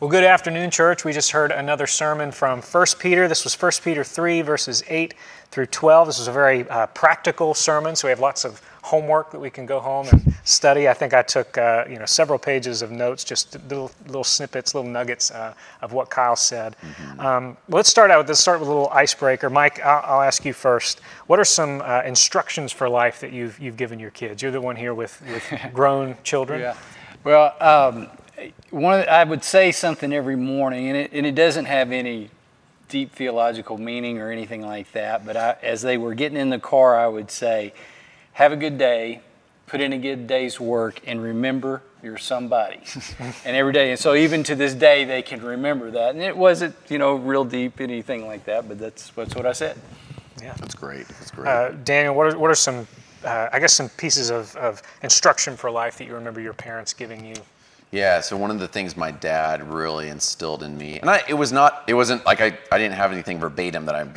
Well, good afternoon, church. We just heard another sermon from First Peter. This was First Peter 3, verses 8 through 12. This was a very practical sermon, so we have lots of homework that we can go home and study. I think I took several pages of notes, just little snippets, little nuggets of what Kyle said. Let's start with a little icebreaker. Mike, I'll ask you first. What are some instructions for life that you've given your kids? You're the one here with grown children. Yeah. Well. I would say something every morning, and it doesn't have any deep theological meaning or anything like that, but as they were getting in the car, I would say, have a good day, put in a good day's work, and remember you're somebody. And every day, and so even to this day, they can remember that. And it wasn't, real deep, anything like that, but that's what I said. Yeah, that's great. That's great. Daniel, what are some, some pieces of instruction for life that you remember your parents giving you? Yeah, so one of the things my dad really instilled in me, and it wasn't like I didn't have anything verbatim that I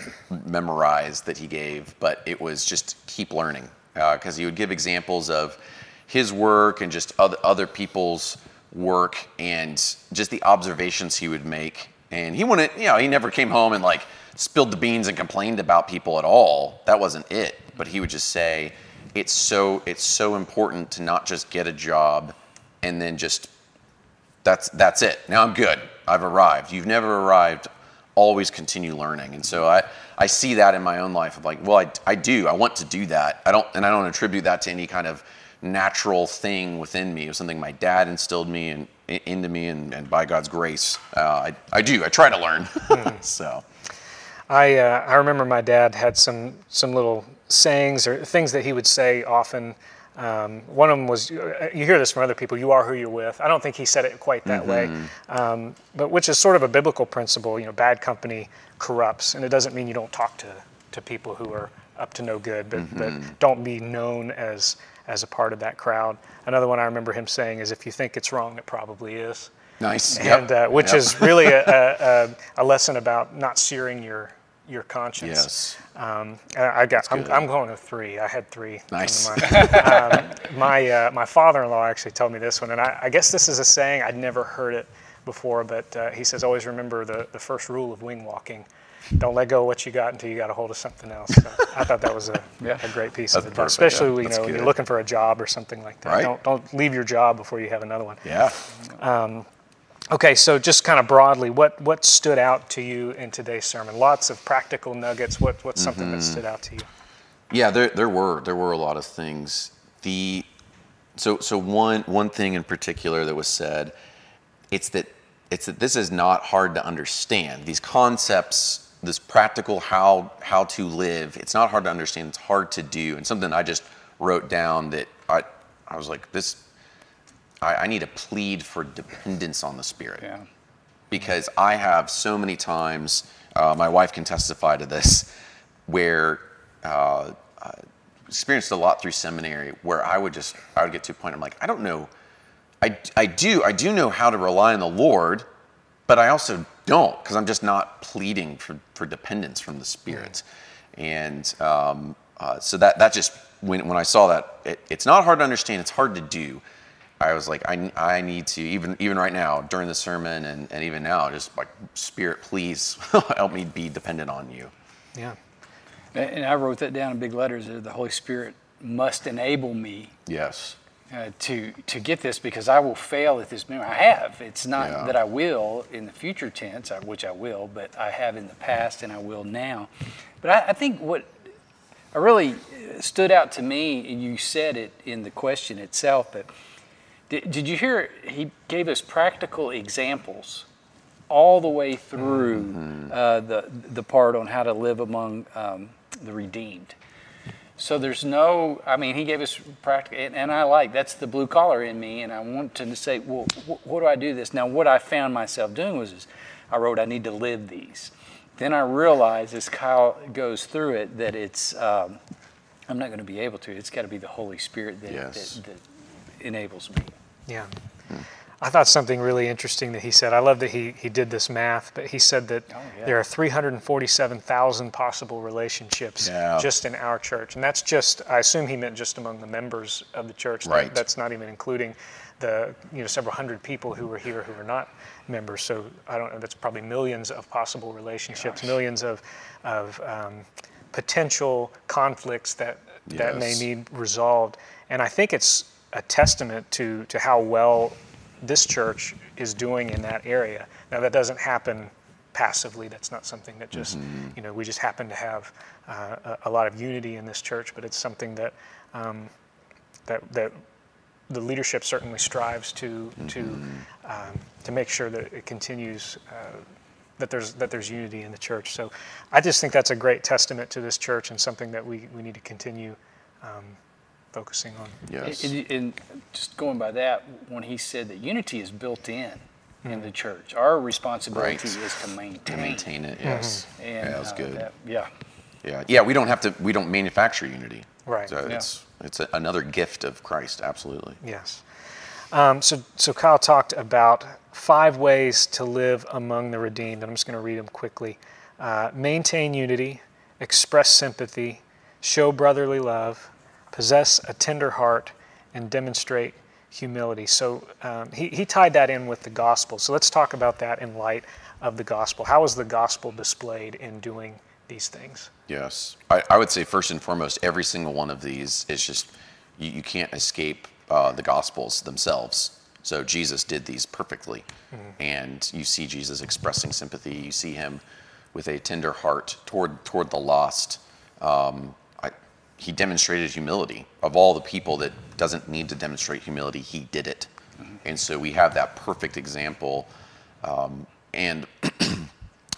memorized that he gave, but it was just keep learning, because he would give examples of his work and just other people's work and just the observations he would make. And he wouldn't, he never came home and like spilled the beans and complained about people at all. That wasn't it, but he would just say, it's so important to not just get a job and then just that's it. Now I'm good. I've arrived. You've never arrived. Always continue learning. And so I see that in my own life of like, well, I do. I want to do that. I don't attribute that to any kind of natural thing within me. It was something my dad instilled me and into me, and by God's grace, I do. I try to learn. So I remember my dad had some little sayings or things that he would say often. One of them was, you hear this from other people, you are who you're with. I don't think he said it quite that way, but which is sort of a biblical principle, bad company corrupts, and it doesn't mean you don't talk to people who are up to no good, but don't be known as a part of that crowd. Another one I remember him saying is, if you think it's wrong, it probably is. Nice. And which is really a lesson about not searing your conscience. Yes. I'm going with 3. I had 3. Nice. My father-in-law actually told me this one, and I guess this is a saying. I'd never heard it before, but he says, always remember the first rule of wing walking. Don't let go of what you got until you got a hold of something else. So I thought that was a great piece of advice, especially when you're looking for a job or something like that. Right? Don't leave your job before you have another one. Yeah. Okay, so just kind of broadly, what stood out to you in today's sermon? Lots of practical nuggets. What's something that stood out to you? Yeah, there were a lot of things. So one thing in particular that was said, it's that this is not hard to understand. These concepts, this practical how to live, it's not hard to understand. It's hard to do. And something I just wrote down that I was like, this. I need to plead for dependence on the Spirit, because I have so many times, my wife can testify to this, where I experienced a lot through seminary where I would get to a point, I'm like, I don't know, I do know how to rely on the Lord, but I also don't, because I'm just not pleading for dependence from the Spirit. And so that just, when I saw that, it's not hard to understand, it's hard to do. I was like, I need to, even right now, during the sermon and even now, just like, Spirit, please help me be dependent on you. Yeah. And I wrote that down in big letters, that the Holy Spirit must enable me. Yes. To get this, because I will fail at this memory. I have. It's not that I will in the future tense, which I will, but I have in the past and I will now. But I think what really stood out to me, and you said it in the question itself, but did you hear he gave us practical examples all the way through the part on how to live among the redeemed? So there's no, he gave us practical, and I like, that's the blue collar in me, and I want to say, well, what do I do this? Now, what I found myself doing was I wrote, I need to live these. Then I realized, as Kyle goes through it, that it's, I'm not going to be able to. It's got to be the Holy Spirit that enables me. Yeah. I thought something really interesting that he said. I love that he did this math, but he said that there are 347,000 possible relationships just in our church. And that's just, I assume he meant just among the members of the church. Right. That's not even including the several hundred people who were here who were not members. So I don't know, that's probably millions of possible relationships, millions of potential conflicts that may need resolved. And I think it's a testament to how well this church is doing in that area. Now that doesn't happen passively. That's not something that just, we just happen to have a lot of unity in this church, but it's something that that the leadership certainly strives to make sure that it continues, that there's unity in the church. So I just think that's a great testament to this church and something that we need to continue focusing on. Yes. And just going by that, when he said that unity is built in the church, our responsibility is to maintain it. Yes. Mm-hmm. And, that was good. We don't have to. We don't manufacture unity. Right. So it's another gift of Christ. Absolutely. Yes. So Kyle talked about 5 ways to live among the redeemed. I'm just going to read them quickly. Maintain unity, express sympathy, show brotherly love, possess a tender heart, and demonstrate humility. So he tied that in with the gospel. So let's talk about that in light of the gospel. How is the gospel displayed in doing these things? Yes. I would say first and foremost, every single one of these is just, you can't escape the gospels themselves. So Jesus did these perfectly. Mm-hmm. And you see Jesus expressing sympathy. You see him with a tender heart toward the lost. He demonstrated humility. Of all the people that doesn't need to demonstrate humility, he did it. Mm-hmm. And so we have that perfect example. And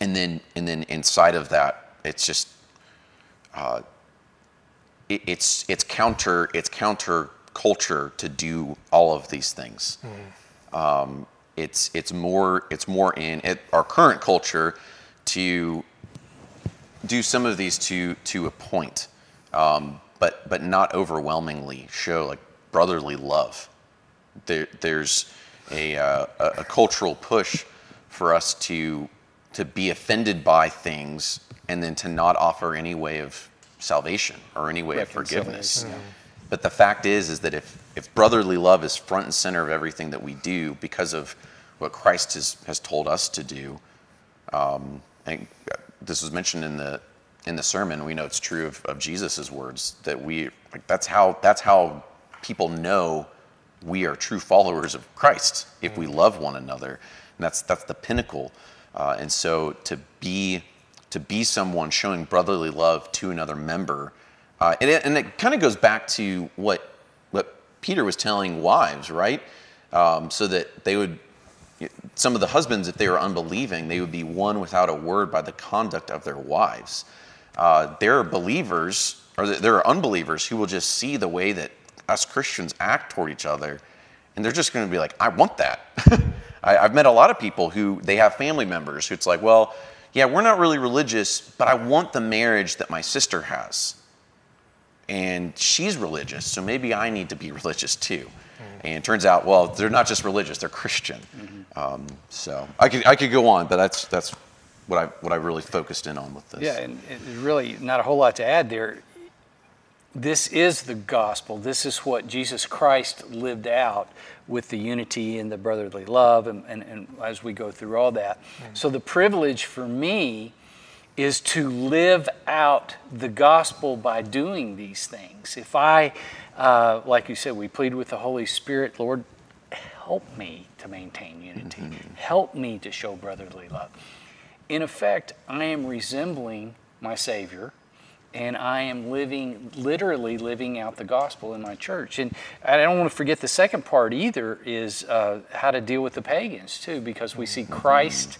then inside of that, it's just it's counter culture to do all of these things. Mm-hmm. It's more in our current culture to do some of these to a point. But not overwhelmingly show like brotherly love. There's a cultural push for us to be offended by things and then to not offer any way of salvation or any way of forgiveness. Yeah. But the fact is that if brotherly love is front and center of everything that we do because of what Christ has told us to do, and this was mentioned in the sermon, we know it's true of Jesus' words that that's how people know we are true followers of Christ, if we love one another. And that's the pinnacle. And so to be someone showing brotherly love to another member, and it kind of goes back to what Peter was telling wives, right? So that they would, some of the husbands, if they were unbelieving, they would be won without a word by the conduct of their wives. There are believers, or there are unbelievers who will just see the way that us Christians act toward each other, and they're just going to be like, I want that. I've met a lot of people who, they have family members who it's like, well, yeah, we're not really religious, but I want the marriage that my sister has. And she's religious, so maybe I need to be religious too. Mm-hmm. And it turns out, well, they're not just religious, they're Christian. Mm-hmm. So I could go on, but that's what I really focused in on with this. Yeah, and really not a whole lot to add there. This is the gospel. This is what Jesus Christ lived out with the unity and the brotherly love and as we go through all that. Mm-hmm. So the privilege for me is to live out the gospel by doing these things. If I, like you said, we plead with the Holy Spirit, Lord, help me to maintain unity. Mm-hmm. Help me to show brotherly love. In effect, I am resembling my Savior, and I am literally living out the gospel in my church. And I don't want to forget the second part either, is how to deal with the pagans too, because we see Christ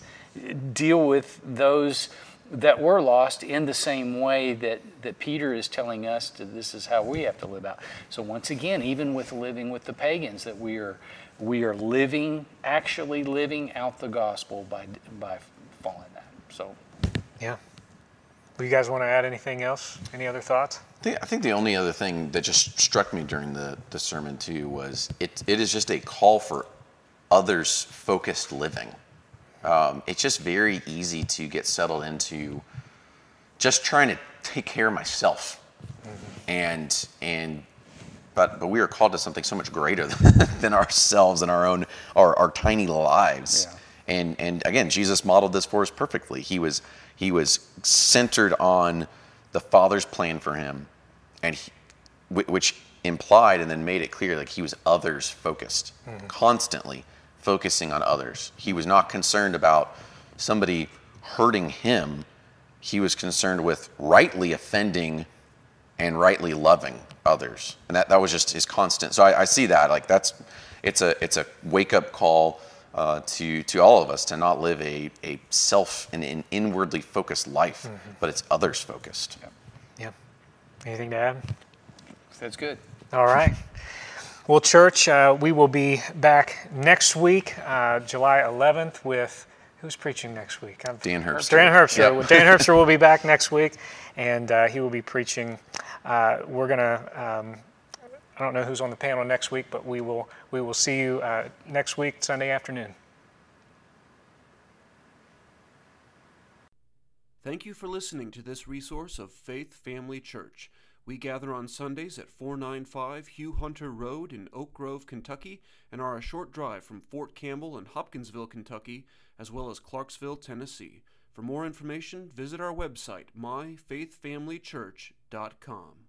deal with those that were lost in the same way that Peter is telling us that this is how we have to live out. So once again, even with living with the pagans, that we are actually living out the gospel by following that. So, yeah. Do you guys want to add anything else? Any other thoughts? I think the only other thing that just struck me during the sermon too was it is just a call for others-focused living. It's just very easy to get settled into just trying to take care of myself. Mm-hmm. But we are called to something so much greater than ourselves and our tiny lives. Yeah. And again, Jesus modeled this for us perfectly. He was centered on the Father's plan for him, and which implied and then made it clear like he was others focused, mm-hmm. constantly focusing on others. He was not concerned about somebody hurting him. He was concerned with rightly offending and rightly loving others. And that was just his constant. So I see that, like it's a wake up call to all of us to not live a self and an inwardly focused life, mm-hmm. but it's others focused. Yeah. Anything to add? That's good. All right. Well, church, we will be back next week, July 11th, with who's preaching next week? Dan Herbst. Dan Herbst. Yep. Dan Herbst will be back next week, and he will be preaching. We're going to, I don't know who's on the panel next week, but we will see you next week, Sunday afternoon. Thank you for listening to this resource of Faith Family Church. We gather on Sundays at 495 Hugh Hunter Road in Oak Grove, Kentucky, and are a short drive from Fort Campbell and Hopkinsville, Kentucky, as well as Clarksville, Tennessee. For more information, visit our website, myfaithfamilychurch.com.